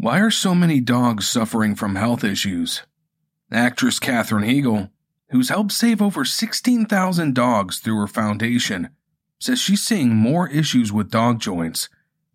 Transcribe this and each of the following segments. Why are so many dogs suffering from health issues? Actress Katherine Heigl, who's helped save over 16,000 dogs through her foundation, says she's seeing more issues with dog joints,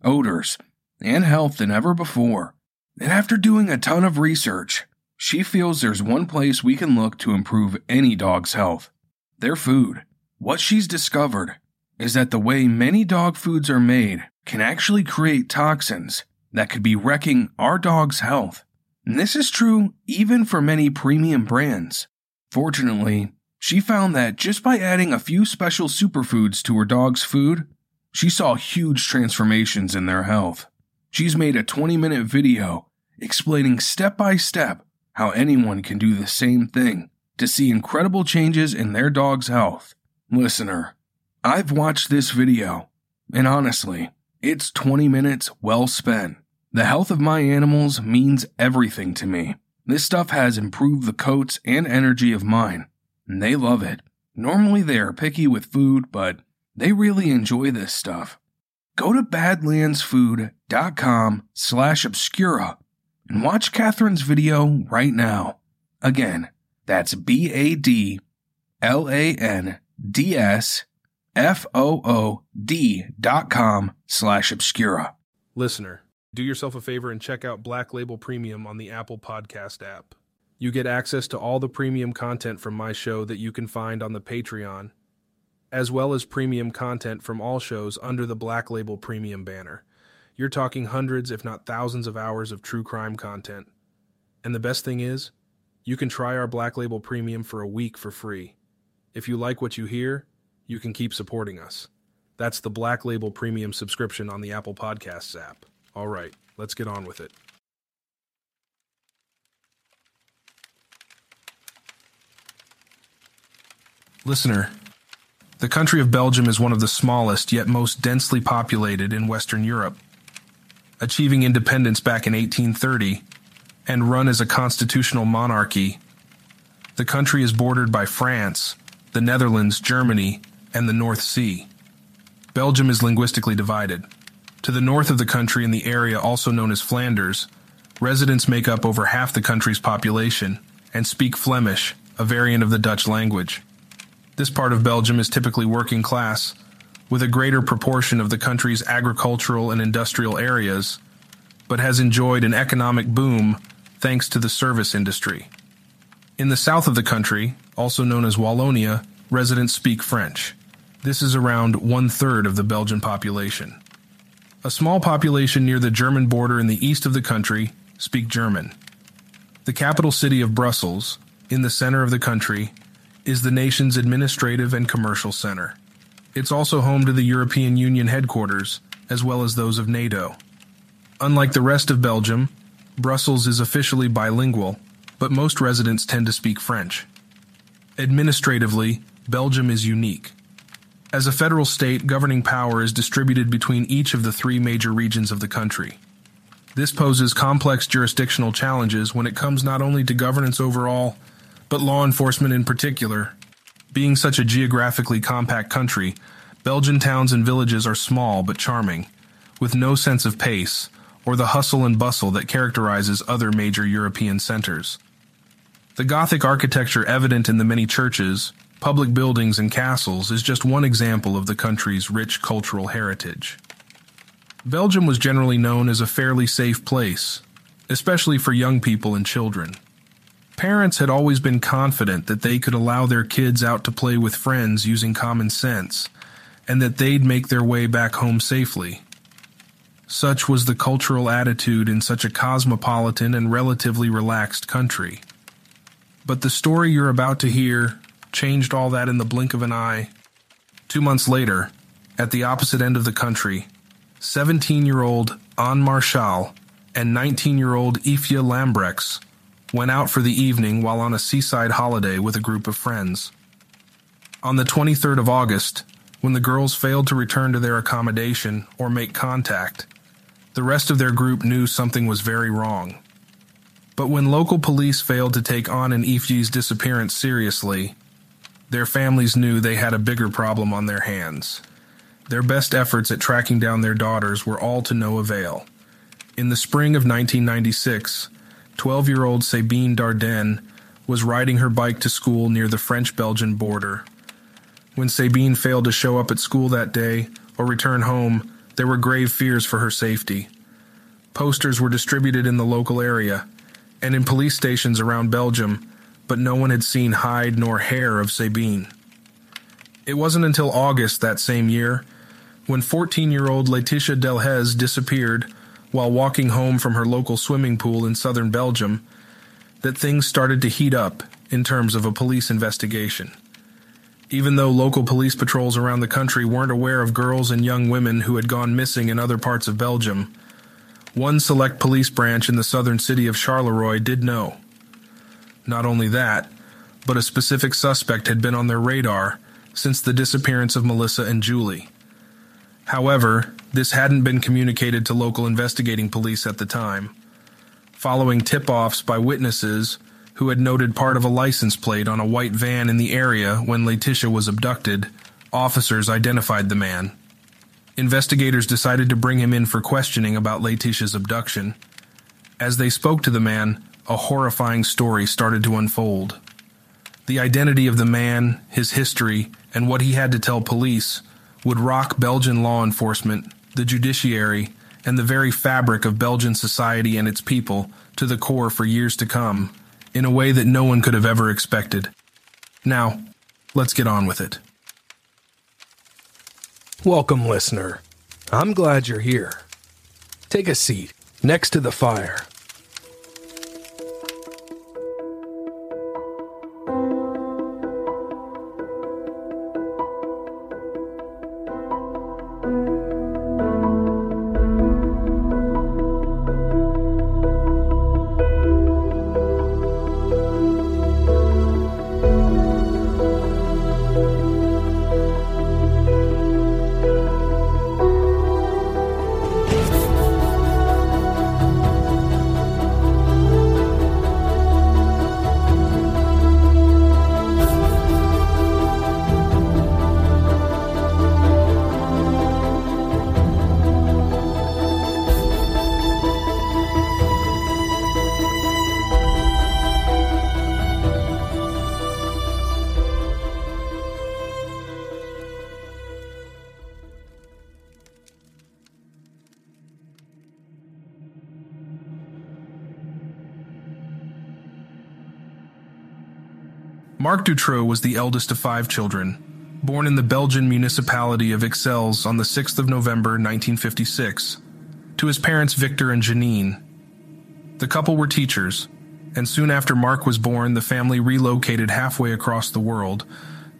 odors, and health than ever before. And after doing a ton of research, she feels there's one place we can look to improve any dog's health: their food. What she's discovered is that the way many dog foods are made can actually create toxins that could be wrecking our dog's health. And this is true even for many premium brands. Fortunately, she found that just by adding a few special superfoods to her dog's food, she saw huge transformations in their health. She's made a 20-minute video explaining step-by-step how anyone can do the same thing to see incredible changes in their dog's health. Listener, I've watched this video, and honestly, it's 20 minutes well spent. The health of my animals means everything to me. This stuff has improved the coats and energy of mine, and they love it. Normally they are picky with food, but they really enjoy this stuff. Go to badlandsfood.com/obscura and watch Katherine's video right now. Again, that's badlandsfood.com/obscura. Listener, do yourself a favor and check out Black Label Premium on the Apple Podcast app. You get access to all the premium content from my show that you can find on the Patreon, as well as premium content from all shows under the Black Label Premium banner. You're talking hundreds, if not thousands, of hours of true crime content. And the best thing is, you can try our Black Label Premium for a week for free. If you like what you hear, you can keep supporting us. That's the Black Label Premium subscription on the Apple Podcasts app. All right, let's get on with it. Listener, the country of Belgium is one of the smallest yet most densely populated in Western Europe. Achieving independence back in 1830 and run as a constitutional monarchy, the country is bordered by France, the Netherlands, Germany, and the North Sea. Belgium is linguistically divided. To the north of the country, in the area also known as Flanders, residents make up over half the country's population and speak Flemish, a variant of the Dutch language. This part of Belgium is typically working class, with a greater proportion of the country's agricultural and industrial areas, but has enjoyed an economic boom thanks to the service industry. In the south of the country, also known as Wallonia, residents speak French. This is around one-third of the Belgian population. A small population near the German border in the east of the country speak German. The capital city of Brussels, in the center of the country, is the nation's administrative and commercial center. It's also home to the European Union headquarters, as well as those of NATO. Unlike the rest of Belgium, Brussels is officially bilingual, but most residents tend to speak French. Administratively, Belgium is unique. As a federal state, governing power is distributed between each of the three major regions of the country. This poses complex jurisdictional challenges when it comes not only to governance overall, but law enforcement in particular. Being such a geographically compact country, Belgian towns and villages are small but charming, with no sense of pace or the hustle and bustle that characterizes other major European centers. The Gothic architecture evident in the many churches, public buildings, and castles is just one example of the country's rich cultural heritage. Belgium was generally known as a fairly safe place, especially for young people and children. Parents had always been confident that they could allow their kids out to play with friends using common sense, and that they'd make their way back home safely. Such was the cultural attitude in such a cosmopolitan and relatively relaxed country. But the story you're about to hear changed all that in the blink of an eye. 2 months later, at the opposite end of the country, 17-year-old An Marchal and 19-year-old Eefje Lambrecks went out for the evening while on a seaside holiday with a group of friends. On the 23rd of August, when the girls failed to return to their accommodation or make contact, the rest of their group knew something was very wrong. But when local police failed to take on an Eefje's disappearance seriously, their families knew they had a bigger problem on their hands. Their best efforts at tracking down their daughters were all to no avail. In the spring of 1996, 12-year-old Sabine Dardenne was riding her bike to school near the French-Belgian border. When Sabine failed to show up at school that day or return home, there were grave fears for her safety. Posters were distributed in the local area and in police stations around Belgium, but no one had seen hide nor hair of Sabine. It wasn't until August that same year, when 14-year-old Laetitia Delhez disappeared while walking home from her local swimming pool in southern Belgium, that things started to heat up in terms of a police investigation. Even though local police patrols around the country weren't aware of girls and young women who had gone missing in other parts of Belgium, one select police branch in the southern city of Charleroi did know. Not only that, but a specific suspect had been on their radar since the disappearance of Melissa and Julie. However, this hadn't been communicated to local investigating police at the time, following tip-offs by witnesses who had noted part of a license plate on a white van in the area when Laetitia was abducted. Officers identified the man. Investigators decided to bring him in for questioning about Laetitia's abduction. As they spoke to the man, a horrifying story started to unfold. The identity of the man, his history, and what he had to tell police would rock Belgian law enforcement, the judiciary, and the very fabric of Belgian society and its people to the core for years to come, in a way that no one could have ever expected. Now, let's get on with it. Welcome, listener. I'm glad you're here. Take a seat next to the fire. Marc Dutroux was the eldest of five children, born in the Belgian municipality of Ixelles on the 6th of November 1956, to his parents Victor and Janine. The couple were teachers, and soon after Marc was born, the family relocated halfway across the world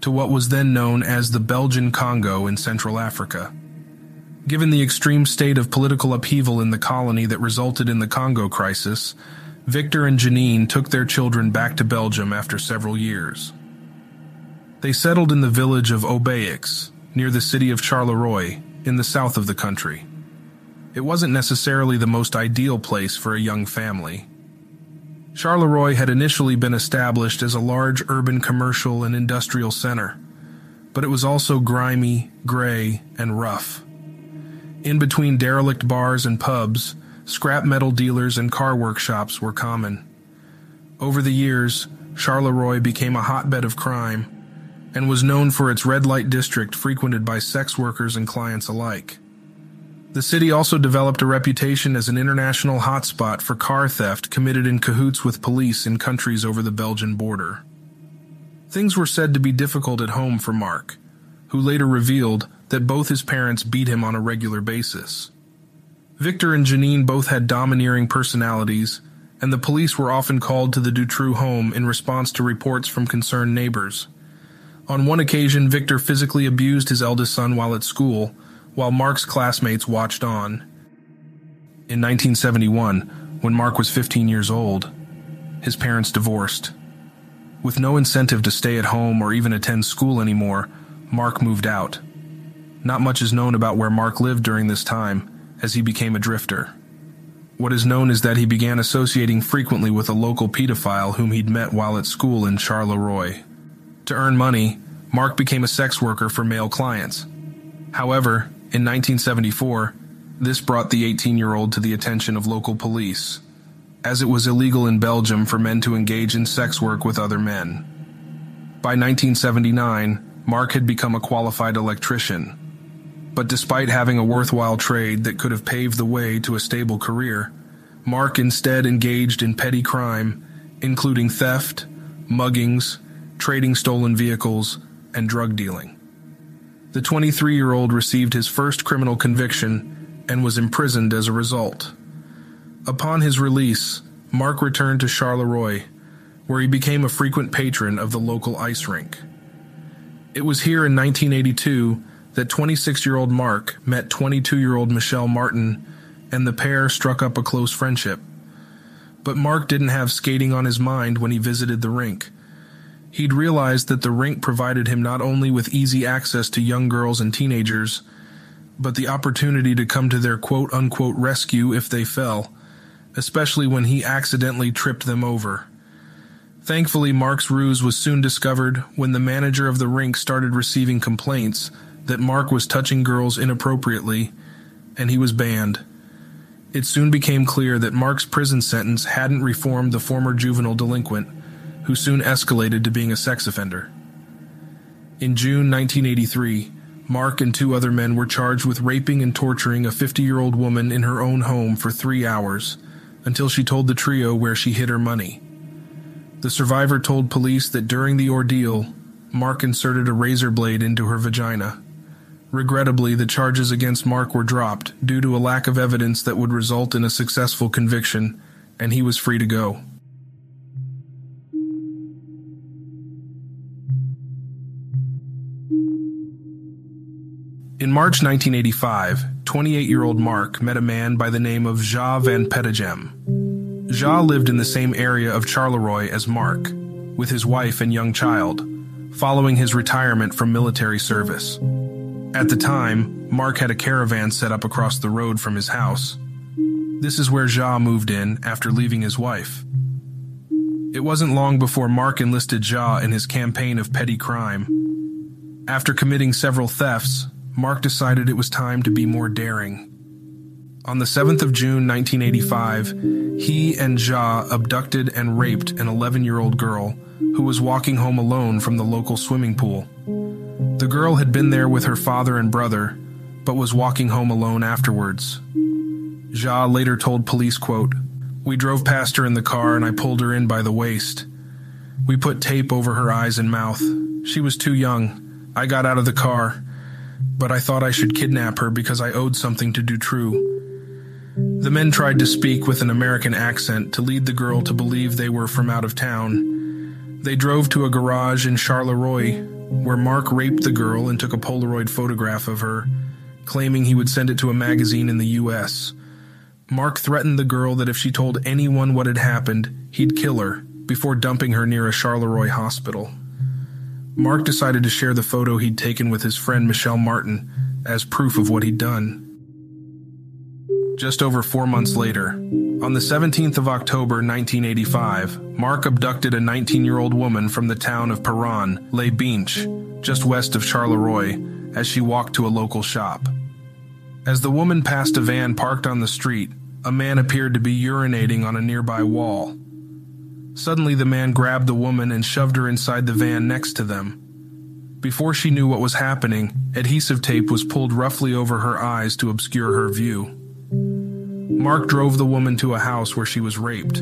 to what was then known as the Belgian Congo in Central Africa. Given the extreme state of political upheaval in the colony that resulted in the Congo crisis, Victor and Janine took their children back to Belgium after several years. They settled in the village of Obeix, near the city of Charleroi, in the south of the country. It wasn't necessarily the most ideal place for a young family. Charleroi had initially been established as a large urban commercial and industrial center, but it was also grimy, gray, and rough. In between derelict bars and pubs, scrap metal dealers and car workshops were common. Over the years, Charleroi became a hotbed of crime and was known for its red light district frequented by sex workers and clients alike. The city also developed a reputation as an international hotspot for car theft committed in cahoots with police in countries over the Belgian border. Things were said to be difficult at home for Marc, who later revealed that both his parents beat him on a regular basis. Victor and Janine both had domineering personalities, and the police were often called to the Dutroux home in response to reports from concerned neighbors. On one occasion, Victor physically abused his eldest son while at school, while Marc's classmates watched on. In 1971, when Marc was 15 years old, his parents divorced. With no incentive to stay at home or even attend school anymore, Marc moved out. Not much is known about where Marc lived during this time, as he became a drifter. What is known is that he began associating frequently with a local pedophile whom he'd met while at school in Charleroi. To earn money, Marc became a sex worker for male clients. However, in 1974, this brought the 18-year-old to the attention of local police, as it was illegal in Belgium for men to engage in sex work with other men. By 1979, Marc had become a qualified electrician. But despite having a worthwhile trade that could have paved the way to a stable career, Marc instead engaged in petty crime, including theft, muggings, trading stolen vehicles, and drug dealing. The 23-year-old received his first criminal conviction and was imprisoned as a result. Upon his release, Marc returned to Charleroi, where he became a frequent patron of the local ice rink. It was here in 1982 that 26-year-old Marc met 22-year-old Michelle Martin, and the pair struck up a close friendship. But Marc didn't have skating on his mind when he visited the rink. He'd realized that the rink provided him not only with easy access to young girls and teenagers, but the opportunity to come to their quote-unquote rescue if they fell, especially when he accidentally tripped them over. Thankfully, Marc's ruse was soon discovered when the manager of the rink started receiving complaints that Marc was touching girls inappropriately, and he was banned. It soon became clear that Marc's prison sentence hadn't reformed the former juvenile delinquent, who soon escalated to being a sex offender. In June 1983, Marc and two other men were charged with raping and torturing a 50-year-old woman in her own home for 3 hours, until she told the trio where she hid her money. The survivor told police that during the ordeal, Marc inserted a razor blade into her vagina. Regrettably, the charges against Marc were dropped due to a lack of evidence that would result in a successful conviction, and he was free to go. In March 1985, 28-year-old Marc met a man by the name of Jean Van Peteghem. Jean lived in the same area of Charleroi as Marc, with his wife and young child, following his retirement from military service. At the time, Marc had a caravan set up across the road from his house. This is where Ja moved in after leaving his wife. It wasn't long before Marc enlisted Ja in his campaign of petty crime. After committing several thefts, Marc decided it was time to be more daring. On the 7th of June 1985, he and Ja abducted and raped an 11-year-old girl who was walking home alone from the local swimming pool. The girl had been there with her father and brother, but was walking home alone afterwards. Ja later told police, quote, "We drove past her in the car and I pulled her in by the waist. We put tape over her eyes and mouth. She was too young. I got out of the car, but I thought I should kidnap her because I owed something to Dutroux." The men tried to speak with an American accent to lead the girl to believe they were from out of town. They drove to a garage in Charleroi, where Marc raped the girl and took a Polaroid photograph of her, claiming he would send it to a magazine in the U.S. Marc threatened the girl that if she told anyone what had happened, he'd kill her, before dumping her near a Charleroi hospital. Marc decided to share the photo he'd taken with his friend Michelle Martin as proof of what he'd done. Just over 4 months later, on the 17th of October 1985, Marc abducted a 19-year-old woman from the town of Perron-les-Binches, just west of Charleroi, as she walked to a local shop. As the woman passed a van parked on the street, a man appeared to be urinating on a nearby wall. Suddenly, the man grabbed the woman and shoved her inside the van next to them. Before she knew what was happening, adhesive tape was pulled roughly over her eyes to obscure her view. Marc drove the woman to a house where she was raped.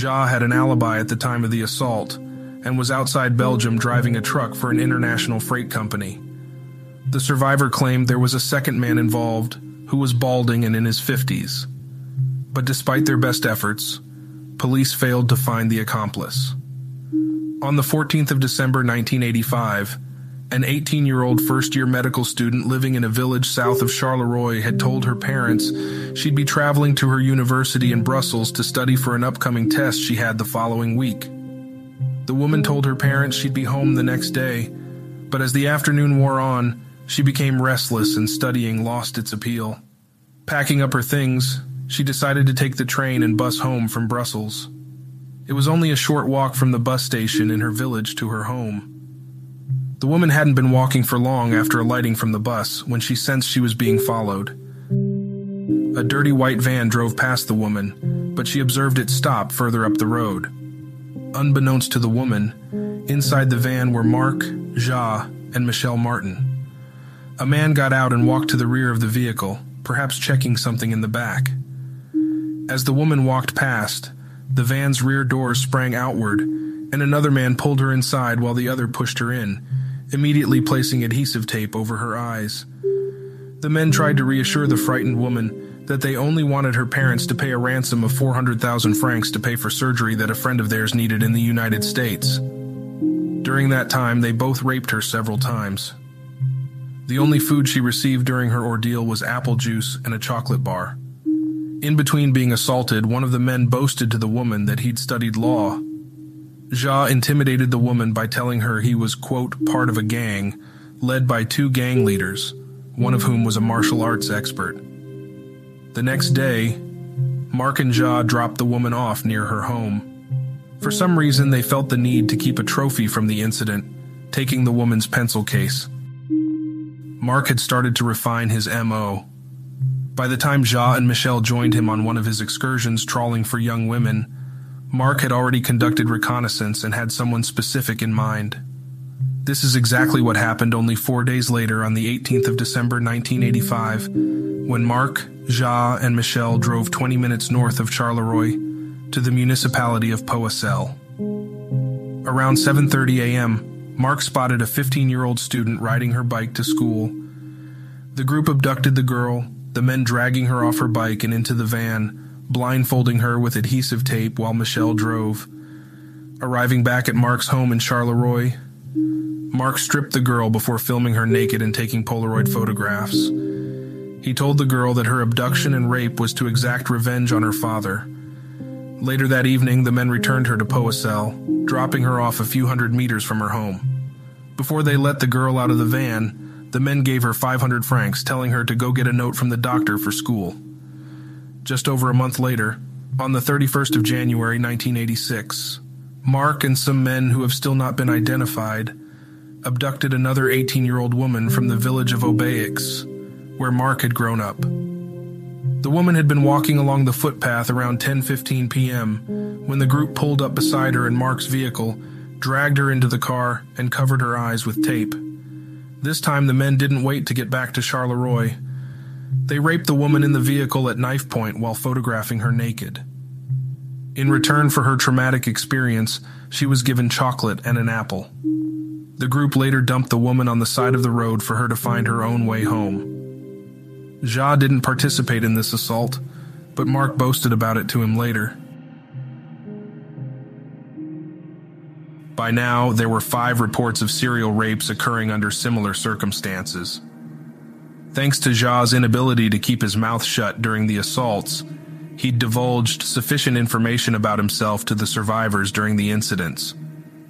Ja had an alibi at the time of the assault and was outside Belgium driving a truck for an international freight company. The survivor claimed there was a second man involved who was balding and in his 50s. But despite their best efforts, police failed to find the accomplice. On the 14th of December 1985, An 18-year-old first-year medical student living in a village south of Charleroi had told her parents she'd be traveling to her university in Brussels to study for an upcoming test she had the following week. The woman told her parents she'd be home the next day, but as the afternoon wore on, she became restless and studying lost its appeal. Packing up her things, she decided to take the train and bus home from Brussels. It was only a short walk from the bus station in her village to her home. The woman hadn't been walking for long after alighting from the bus when she sensed she was being followed. A dirty white van drove past the woman, but she observed it stop further up the road. Unbeknownst to the woman, inside the van were Marc, Jean, and Michelle Martin. A man got out and walked to the rear of the vehicle, perhaps checking something in the back. As the woman walked past, the van's rear doors sprang outward, and another man pulled her inside while the other pushed her in, immediately placing adhesive tape over her eyes. The men tried to reassure the frightened woman that they only wanted her parents to pay a ransom of 400,000 francs to pay for surgery that a friend of theirs needed in the United States. During that time, they both raped her several times. The only food she received during her ordeal was apple juice and a chocolate bar. In between being assaulted, one of the men boasted to the woman that he'd studied law. Ja intimidated the woman by telling her he was, quote, part of a gang, led by two gang leaders, one of whom was a martial arts expert. The next day, Marc and Ja dropped the woman off near her home. For some reason, they felt the need to keep a trophy from the incident, taking the woman's pencil case. Marc had started to refine his M.O. By the time Ja and Michelle joined him on one of his excursions trawling for young women, Marc had already conducted reconnaissance and had someone specific in mind. This is exactly what happened only 4 days later on the 18th of December 1985, when Marc, Ja, and Michelle drove 20 minutes north of Charleroi to the municipality of Poiseuil. Around 7:30 a.m., Marc spotted a 15-year-old student riding her bike to school. The group abducted the girl, the men dragging her off her bike and into the van, blindfolding her with adhesive tape while Michelle drove. Arriving back at Marc's home in Charleroi, Marc stripped the girl before filming her naked and taking Polaroid photographs. He told the girl that her abduction and rape was to exact revenge on her father. Later that evening, the men returned her to Poiseuil, dropping her off a few hundred meters from her home. Before they let the girl out of the van, the men gave her 500 francs, telling her to go get a note from the doctor for school. Just over a month later, on the 31st of January 1986, Marc and some men who have still not been identified abducted another 18-year-old woman from the village of Obeix, where Marc had grown up. The woman had been walking along the footpath around 10:15 p.m. when the group pulled up beside her in Marc's vehicle, dragged her into the car, and covered her eyes with tape. This time the men didn't wait to get back to Charleroi. They raped the woman in the vehicle at knife point while photographing her naked. In return for her traumatic experience, she was given chocolate and an apple. The group later dumped the woman on the side of the road for her to find her own way home. Ja didn't participate in this assault, but Marc boasted about it to him later. By now, there were 5 reports of serial rapes occurring under similar circumstances. Thanks to Ja's inability to keep his mouth shut during the assaults, he divulged sufficient information about himself to the survivors during the incidents,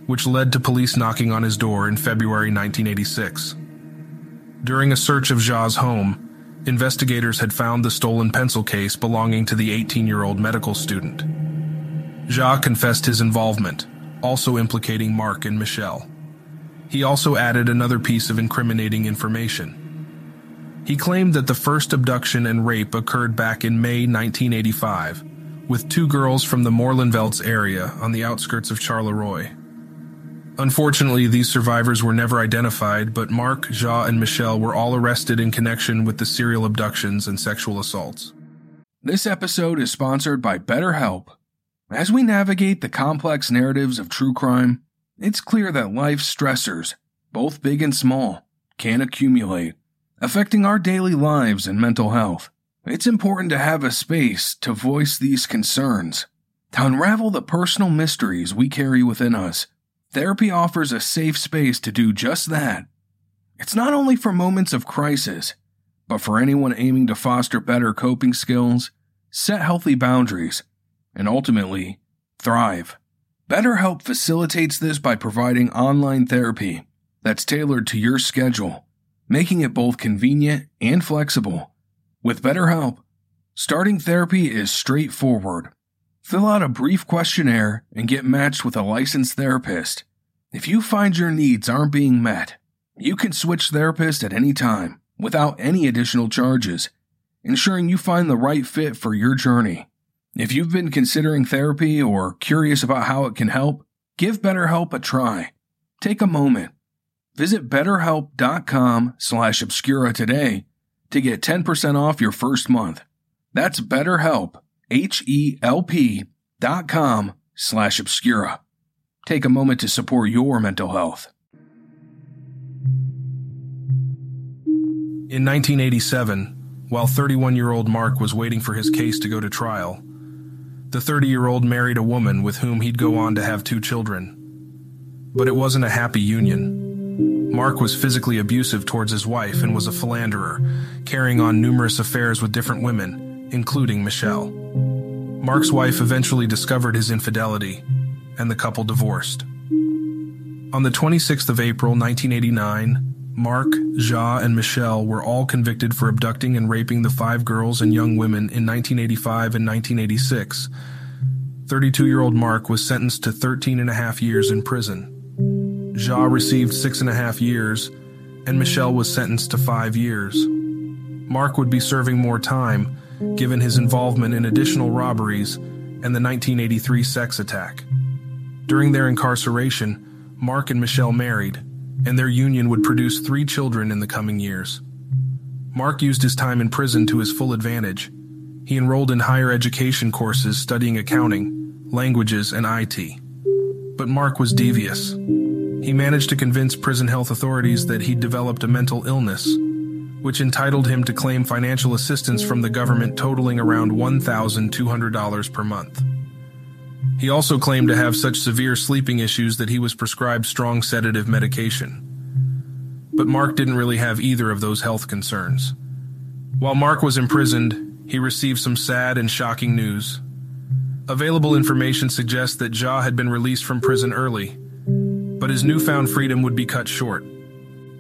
which led to police knocking on his door in February 1986. During a search of Ja's home, investigators had found the stolen pencil case belonging to the 18-year-old medical student. Ja confessed his involvement, also implicating Marc and Michelle. He also added another piece of incriminating information. He claimed that the first abduction and rape occurred back in May 1985, with 2 girls from the Moorlandvelds area on the outskirts of Charleroi. Unfortunately, these survivors were never identified, but Marc, Jean, and Michelle were all arrested in connection with the serial abductions and sexual assaults. This episode is sponsored by BetterHelp. As we navigate the complex narratives of true crime, it's clear that life's stressors, both big and small, can accumulate, affecting our daily lives and mental health. It's important to have a space to voice these concerns, to unravel the personal mysteries we carry within us. Therapy offers a safe space to do just that, It's not only for moments of crisis, but for anyone aiming to foster better coping skills, set healthy boundaries, and ultimately, thrive. BetterHelp facilitates this by providing online therapy that's tailored to your schedule, making it both convenient and flexible. With BetterHelp, starting therapy is straightforward. Fill out a brief questionnaire and get matched with a licensed therapist. If you find your needs aren't being met, you can switch therapists at any time without any additional charges, ensuring you find the right fit for your journey. If you've been considering therapy or curious about how it can help, give BetterHelp a try. Take a moment. Visit BetterHelp.com/Obscura today to get 10% off your first month. That's BetterHelp, HELP.com/Obscura. Take a moment to support your mental health. In 1987, while 31-year-old Marc was waiting for his case to go to trial, the 30-year-old married a woman with whom he'd go on to have 2 children. But it wasn't a happy union. Marc was physically abusive towards his wife and was a philanderer, carrying on numerous affairs with different women, including Michelle. Marc's wife eventually discovered his infidelity, and the couple divorced. On the 26th of April, 1989, Marc, Ja, and Michelle were all convicted for abducting and raping the 5 girls and young women in 1985 and 1986. 32-year-old Marc was sentenced to 13.5 years in prison. Ja received 6.5 years, and Michelle was sentenced to 5 years. Marc would be serving more time, given his involvement in additional robberies and the 1983 sex attack. During their incarceration, Marc and Michelle married, and their union would produce 3 children in the coming years. Marc used his time in prison to his full advantage. He enrolled in higher education courses studying accounting, languages, and IT. But Marc was devious. He managed to convince prison health authorities that he'd developed a mental illness, which entitled him to claim financial assistance from the government totaling around $1,200 per month. He also claimed to have such severe sleeping issues that he was prescribed strong sedative medication. But Marc didn't really have either of those health concerns. While Marc was imprisoned, he received some sad and shocking news. Available information suggests that Ja had been released from prison early, but his newfound freedom would be cut short.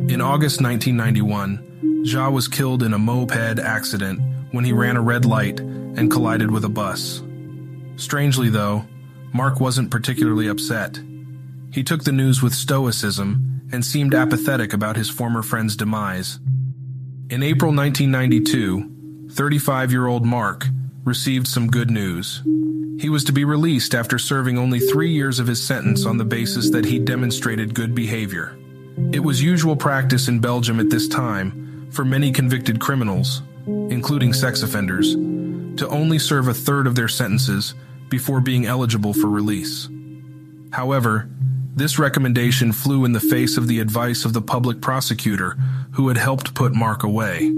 In August 1991, Ja was killed in a moped accident when he ran a red light and collided with a bus. Strangely, though, Marc wasn't particularly upset. He took the news with stoicism and seemed apathetic about his former friend's demise. In April 1992, 35-year-old Marc received some good news. He was to be released after serving only 3 years of his sentence on the basis that he demonstrated good behavior. It was usual practice in Belgium at this time for many convicted criminals, including sex offenders, to only serve a third of their sentences before being eligible for release. However, this recommendation flew in the face of the advice of the public prosecutor who had helped put Marc away.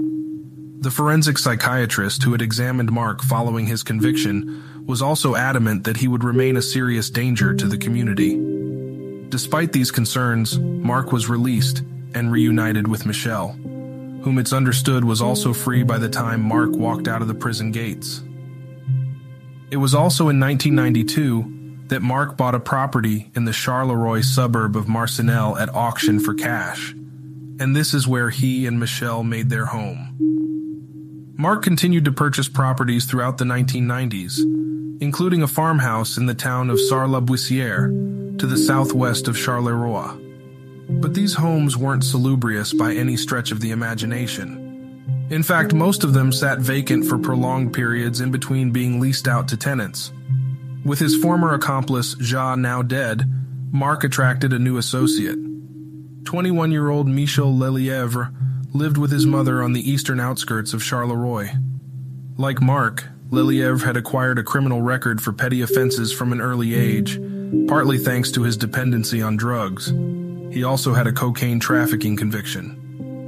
The forensic psychiatrist who had examined Marc following his conviction was also adamant that he would remain a serious danger to the community. Despite these concerns, Marc was released and reunited with Michelle, whom it's understood was also free by the time Marc walked out of the prison gates. It was also in 1992 that Marc bought a property in the Charleroi suburb of Marcinelle at auction for cash, and this is where he and Michelle made their home. Marc continued to purchase properties throughout the 1990s, including a farmhouse in the town of Sarlat-la-Buissière to the southwest of Charleroi. But these homes weren't salubrious by any stretch of the imagination. In fact, most of them sat vacant for prolonged periods in between being leased out to tenants. With his former accomplice, Ja, now dead, Marc attracted a new associate. 21-year-old Michel Lelièvre lived with his mother on the eastern outskirts of Charleroi. Like Marc, Lelièvre had acquired a criminal record for petty offenses from an early age, partly thanks to his dependency on drugs. He also had a cocaine trafficking conviction.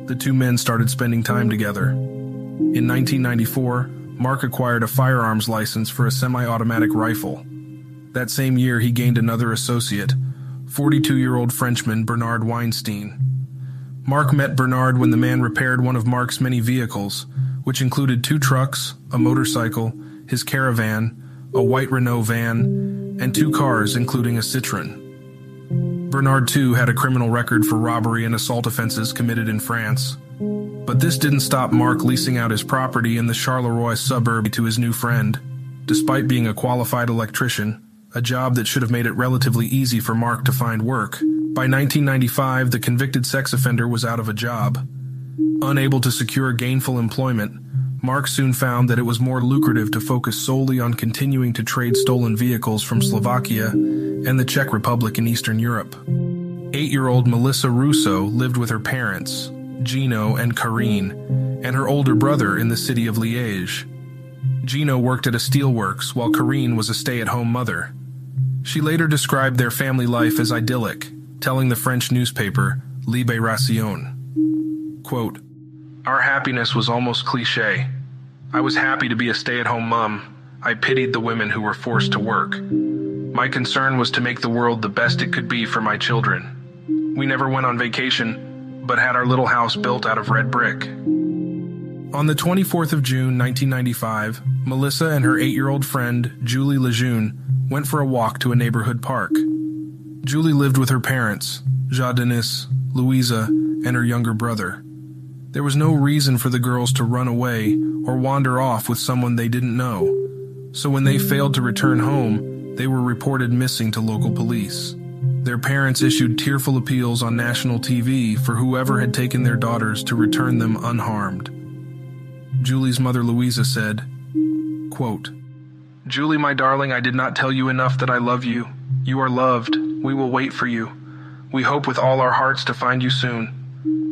The 2 men started spending time together. In 1994, Marc acquired a firearms license for a semi-automatic rifle. That same year, he gained another associate, 42-year-old Frenchman Bernard Weinstein. Marc met Bernard when the man repaired one of Marc's many vehicles, which included 2 trucks, a motorcycle, his caravan, a white Renault van, and 2 cars, including a Citroën. Bernard, too, had a criminal record for robbery and assault offenses committed in France. But this didn't stop Marc leasing out his property in the Charleroi suburb to his new friend, despite being a qualified electrician, a job that should have made it relatively easy for Marc to find work. By 1995, the convicted sex offender was out of a job. Unable to secure gainful employment, Marc soon found that it was more lucrative to focus solely on continuing to trade stolen vehicles from Slovakia and the Czech Republic in Eastern Europe. 8-year-old Melissa Russo lived with her parents, Gino and Karine, and her older brother in the city of Liège. Gino worked at a steelworks while Karine was a stay-at-home mother. She later described their family life as idyllic, telling the French newspaper Libération, quote, "Our happiness was almost cliché. I was happy to be a stay-at-home mom. I pitied the women who were forced to work. My concern was to make the world the best it could be for my children. We never went on vacation, but had our little house built out of red brick." On the 24th of June, 1995, Melissa and her 8-year-old friend, Julie Lejeune, went for a walk to a neighborhood park. Julie lived with her parents, Jardinus, Louisa, and her younger brother. There was no reason for the girls to run away or wander off with someone they didn't know, so when they failed to return home, they were reported missing to local police. Their parents issued tearful appeals on national TV for whoever had taken their daughters to return them unharmed. Julie's mother Louisa said, quote, "Julie, my darling, I did not tell you enough that I love you. You are loved. We will wait for you. We hope with all our hearts to find you soon."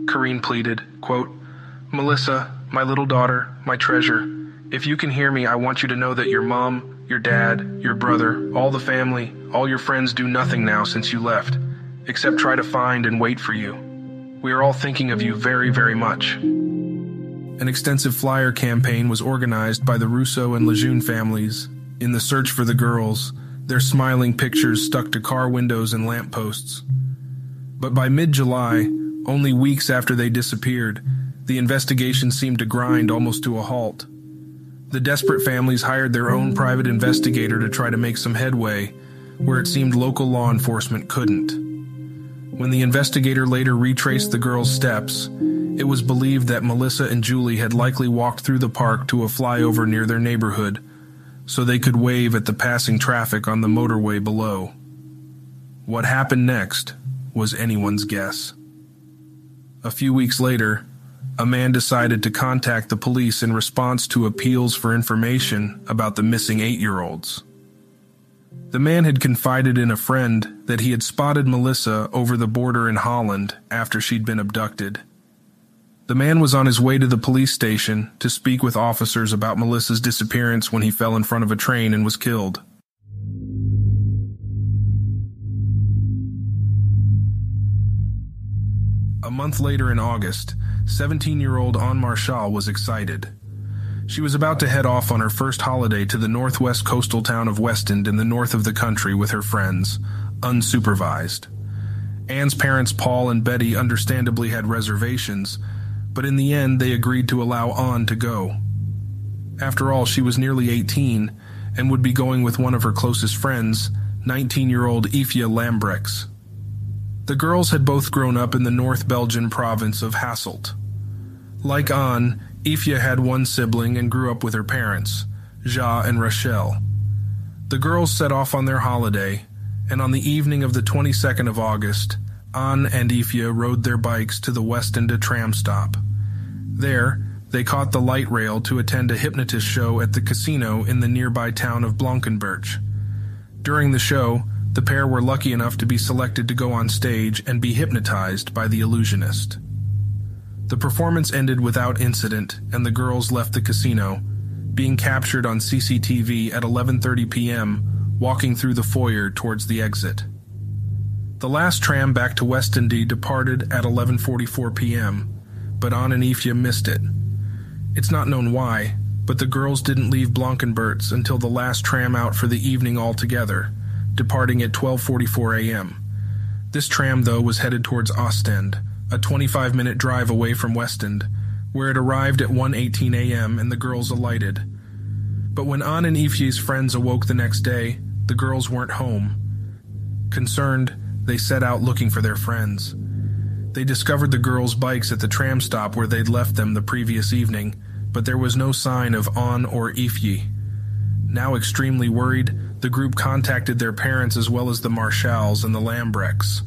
Karine pleaded, quote, "Melissa, my little daughter, my treasure, if you can hear me, I want you to know that your mom, your dad, your brother, all the family, all your friends do nothing now since you left, except try to find and wait for you. We are all thinking of you very, very much." An extensive flyer campaign was organized by the Russo and Lejeune families. In the search for the girls, their smiling pictures stuck to car windows and lampposts. But by mid-July, only weeks after they disappeared, the investigation seemed to grind almost to a halt. The desperate families hired their own private investigator to try to make some headway, where it seemed local law enforcement couldn't. When the investigator later retraced the girls' steps, it was believed that Melissa and Julie had likely walked through the park to a flyover near their neighborhood, so they could wave at the passing traffic on the motorway below. What happened next was anyone's guess. A few weeks later, a man decided to contact the police in response to appeals for information about the missing 8-year-olds. The man had confided in a friend that he had spotted Melissa over the border in Holland after she'd been abducted. The man was on his way to the police station to speak with officers about Melissa's disappearance when he fell in front of a train and was killed. A month later in August, 17-year-old An Marchal was excited. She was about to head off on her first holiday to the northwest coastal town of Westend in the north of the country with her friends, unsupervised. Anne's parents, Paul and Betty, understandably had reservations, but in the end they agreed to allow Anne to go. After all, she was nearly 18 and would be going with one of her closest friends, 19-year-old Eefje Lambrecks. The girls had both grown up in the North Belgian province of Hasselt. Like Anne, Eefje had one sibling and grew up with her parents, Ja and Rachel. The girls set off on their holiday, and on the evening of the 22nd of August, Anne and Eefje rode their bikes to the Westend tram stop. There, they caught the light rail to attend a hypnotist show at the casino in the nearby town of Blankenberge. During the show, the pair were lucky enough to be selected to go on stage and be hypnotized by the illusionist. The performance ended without incident, and the girls left the casino, being captured on CCTV at 11:30 p.m., walking through the foyer towards the exit. The last tram back to Westendie departed at 11:44 p.m., but Anne and Eefje missed it. It's not known why, but the girls didn't leave Blankenberge until the last tram out for the evening altogether, departing at 12:44 a.m. This tram, though, was headed towards Ostend, a 25-minute drive away from Westend, where it arrived at 1:18 a.m. and the girls alighted. But when An and Eefje's friends awoke the next day, the girls weren't home. Concerned, they set out looking for their friends. They discovered the girls' bikes at the tram stop where they'd left them the previous evening, but there was no sign of An or Eefje. Now extremely worried, the group contacted their parents as well as the Marchals and the Lambrecks.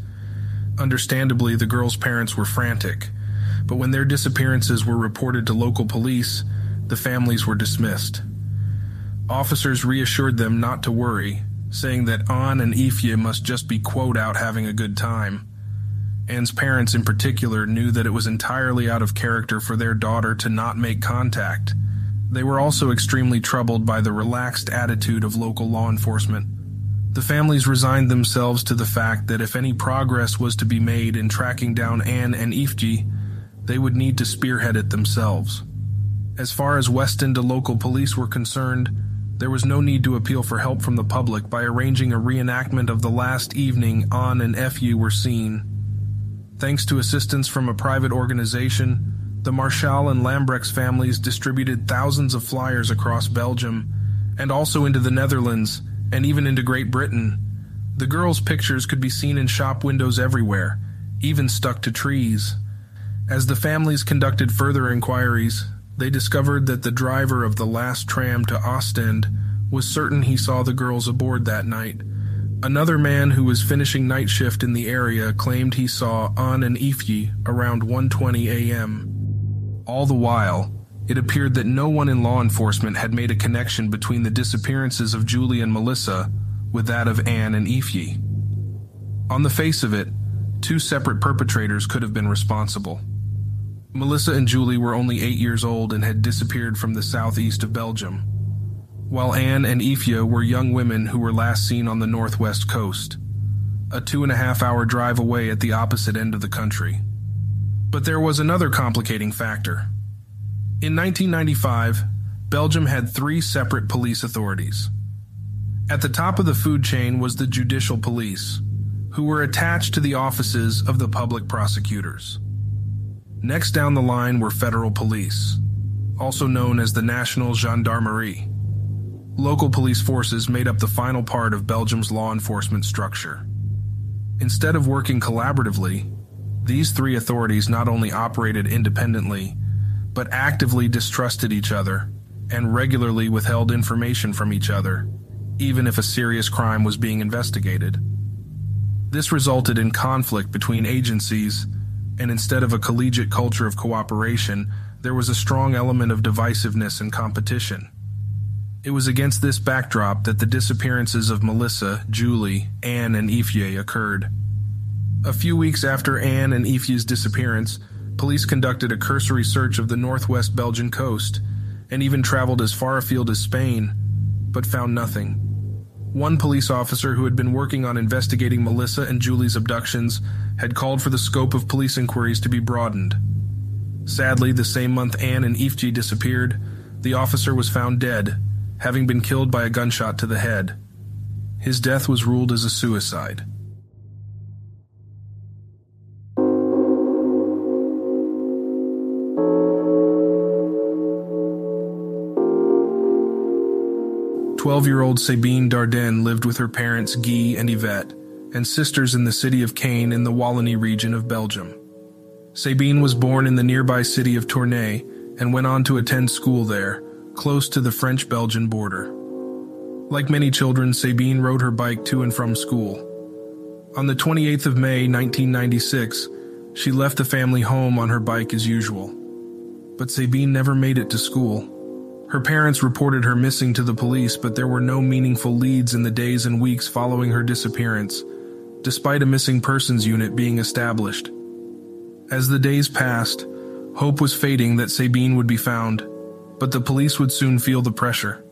Understandably, the girls' parents were frantic, but when their disappearances were reported to local police, the families were dismissed. Officers reassured them not to worry, saying that An and Eefje must just be quote out having a good time. Anne's parents in particular knew that it was entirely out of character for their daughter to not make contact. They were also extremely troubled by the relaxed attitude of local law enforcement. The families resigned themselves to the fact that if any progress was to be made in tracking down An and Eefje, they would need to spearhead it themselves. As far as Westend local police were concerned, there was no need to appeal for help from the public by arranging a reenactment of the last evening An and Eefje were seen. Thanks to assistance from a private organization, the Marchal and Lambrecks families distributed thousands of flyers across Belgium, and also into the Netherlands, and even into Great Britain. The girls' pictures could be seen in shop windows everywhere, even stuck to trees. As the families conducted further inquiries, they discovered that the driver of the last tram to Ostend was certain he saw the girls aboard that night. Another man who was finishing night shift in the area claimed he saw An and Eefje around 1:20 a.m. All the while, it appeared that no one in law enforcement had made a connection between the disappearances of Julie and Melissa with that of An and Eefje. On the face of it, two separate perpetrators could have been responsible. Melissa and Julie were only 8 years old and had disappeared from the southeast of Belgium, while An and Eefje were young women who were last seen on the northwest coast, a 2.5-hour drive away at the opposite end of the country. But there was another complicating factor. In 1995, Belgium had three separate police authorities. At the top of the food chain was the judicial police, who were attached to the offices of the public prosecutors. Next down the line were federal police, also known as the National Gendarmerie. Local police forces made up the final part of Belgium's law enforcement structure. Instead of working collaboratively, these three authorities not only operated independently, but actively distrusted each other and regularly withheld information from each other, even if a serious crime was being investigated. This resulted in conflict between agencies, and instead of a collegiate culture of cooperation, there was a strong element of divisiveness and competition. It was against this backdrop that the disappearances of Melissa, Julie, An, and Eefje occurred. A few weeks after An and Eefje's disappearance, police conducted a cursory search of the northwest Belgian coast, and even traveled as far afield as Spain, but found nothing. One police officer who had been working on investigating Melissa and Julie's abductions had called for the scope of police inquiries to be broadened. Sadly, the same month An and Eefje disappeared, the officer was found dead, having been killed by a gunshot to the head. His death was ruled as a suicide. Twelve-year-old Sabine Dardenne lived with her parents Guy and Yvette and sisters in the city of Caen in the Wallonia region of Belgium. Sabine was born in the nearby city of Tournai and went on to attend school there, close to the French-Belgian border. Like many children, Sabine rode her bike to and from school. On the 28th of May, 1996, she left the family home on her bike as usual. But Sabine never made it to school. Her parents reported her missing to the police, but there were no meaningful leads in the days and weeks following her disappearance, despite a missing persons unit being established. As the days passed, hope was fading that Sabine would be found, but the police would soon feel the pressure.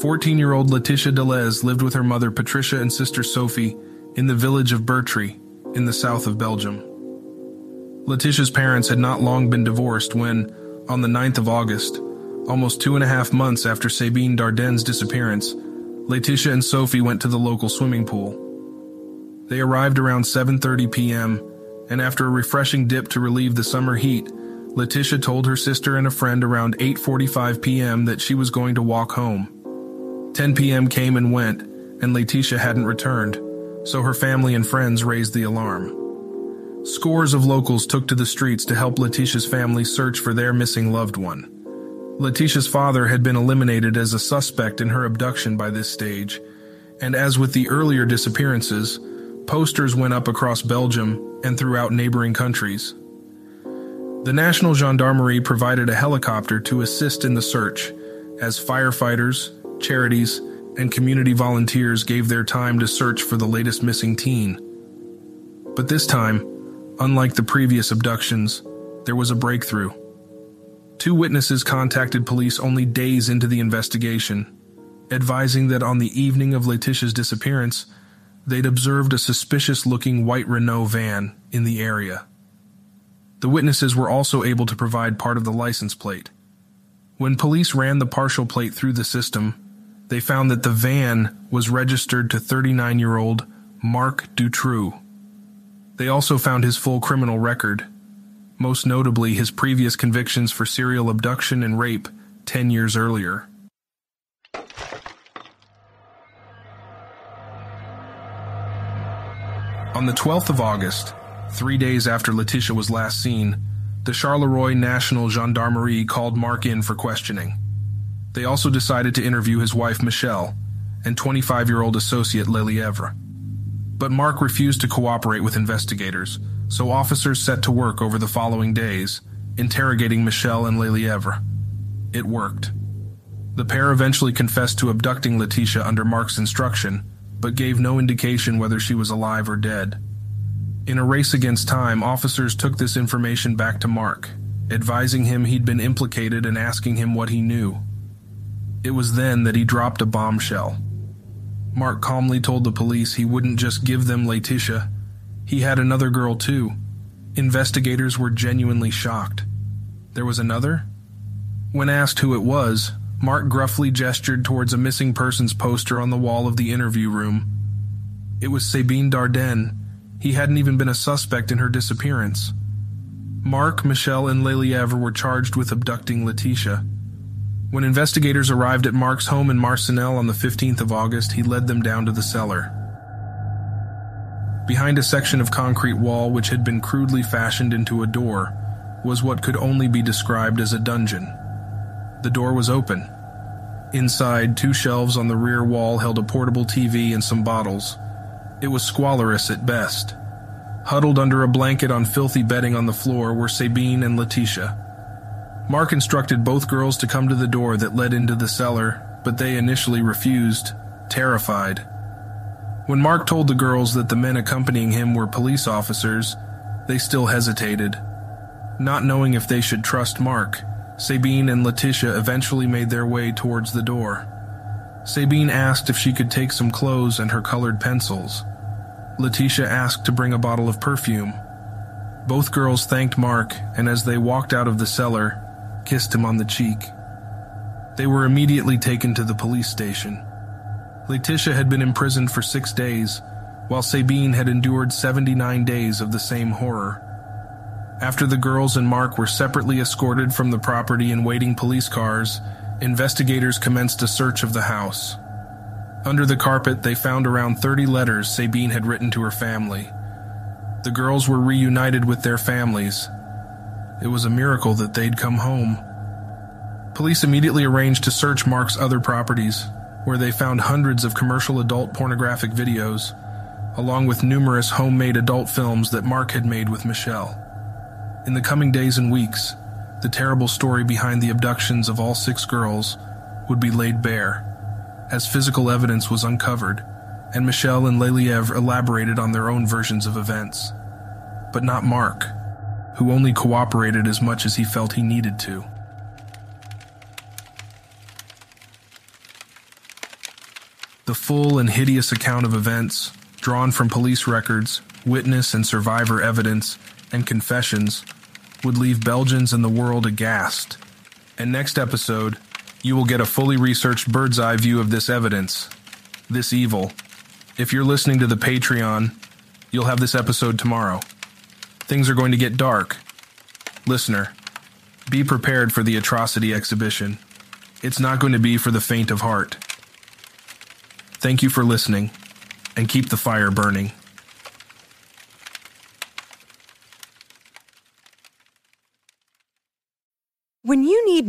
14-year-old Laetitia Delhez lived with her mother Patricia and sister Sophie in the village of Bertry, in the south of Belgium. Laetitia's parents had not long been divorced when, on the 9th of August, almost 2.5 months after Sabine Dardenne's disappearance, Laetitia and Sophie went to the local swimming pool. They arrived around 7:30 p.m., and after a refreshing dip to relieve the summer heat, Laetitia told her sister and a friend around 8:45 p.m. that she was going to walk home. 10 p.m. came and went, and Laetitia hadn't returned, so her family and friends raised the alarm. Scores of locals took to the streets to help Laetitia's family search for their missing loved one. Laetitia's father had been eliminated as a suspect in her abduction by this stage, and as with the earlier disappearances, posters went up across Belgium and throughout neighboring countries. The National Gendarmerie provided a helicopter to assist in the search, as firefighters, charities, and community volunteers gave their time to search for the latest missing teen. But this time, unlike the previous abductions, there was a breakthrough. Two witnesses contacted police only days into the investigation, advising that on the evening of Laetitia's disappearance, they'd observed a suspicious-looking white Renault van in the area. The witnesses were also able to provide part of the license plate. When police ran the partial plate through the system, they found that the van was registered to 39-year-old Marc Dutroux. They also found his full criminal record, most notably his previous convictions for serial abduction and rape 10 years earlier. On the 12th of August, 3 days after Laetitia was last seen, the Charleroi National Gendarmerie called Marc in for questioning. They also decided to interview his wife Michelle and 25-year-old associate Lelièvre. But Marc refused to cooperate with investigators, so officers set to work over the following days, interrogating Michelle and Lelièvre. It worked. The pair eventually confessed to abducting Laetitia under Marc's instruction, but gave no indication whether she was alive or dead. In a race against time, officers took this information back to Marc, advising him he'd been implicated and asking him what he knew. It was then that he dropped a bombshell. Marc calmly told the police he wouldn't just give them Laetitia. He had another girl too. Investigators were genuinely shocked. There was another? When asked who it was, Marc gruffly gestured towards a missing persons poster on the wall of the interview room. It was Sabine Dardenne. He hadn't even been a suspect in her disappearance. Marc, Michelle, and Lelièvre were charged with abducting Laetitia. When investigators arrived at Marc's home in Marcinelle on the 15th of August, he led them down to the cellar. Behind a section of concrete wall which had been crudely fashioned into a door was what could only be described as a dungeon. The door was open. Inside, two shelves on the rear wall held a portable TV and some bottles. It was squalorous at best. Huddled under a blanket on filthy bedding on the floor were Sabine and Laetitia. Marc instructed both girls to come to the door that led into the cellar, but they initially refused, terrified. When Marc told the girls that the men accompanying him were police officers, they still hesitated. Not knowing if they should trust Marc, Sabine and Laetitia eventually made their way towards the door. Sabine asked if she could take some clothes and her colored pencils. Laetitia asked to bring a bottle of perfume. Both girls thanked Marc, and as they walked out of the cellar, kissed him on the cheek. They were immediately taken to the police station. Laetitia had been imprisoned for 6 days, while Sabine had endured 79 days of the same horror. After the girls and Marc were separately escorted from the property in waiting police cars, investigators commenced a search of the house. Under the carpet, they found around 30 letters Sabine had written to her family. The girls were reunited with their families. It was a miracle that they'd come home. Police immediately arranged to search Marc's other properties, where they found hundreds of commercial adult pornographic videos, along with numerous homemade adult films that Marc had made with Michelle. In the coming days and weeks, the terrible story behind the abductions of all 6 girls would be laid bare, as physical evidence was uncovered, and Michelle and Lelièvre elaborated on their own versions of events. But not Marc, who only cooperated as much as he felt he needed to. The full and hideous account of events, drawn from police records, witness and survivor evidence, and confessions, would leave Belgians and the world aghast. And next episode, you will get a fully researched bird's eye view of this evidence, this evil. If you're listening to the Patreon, you'll have this episode tomorrow. Things are going to get dark. Listener, be prepared for the atrocity exhibition. It's not going to be for the faint of heart. Thank you for listening, and keep the fire burning. When you need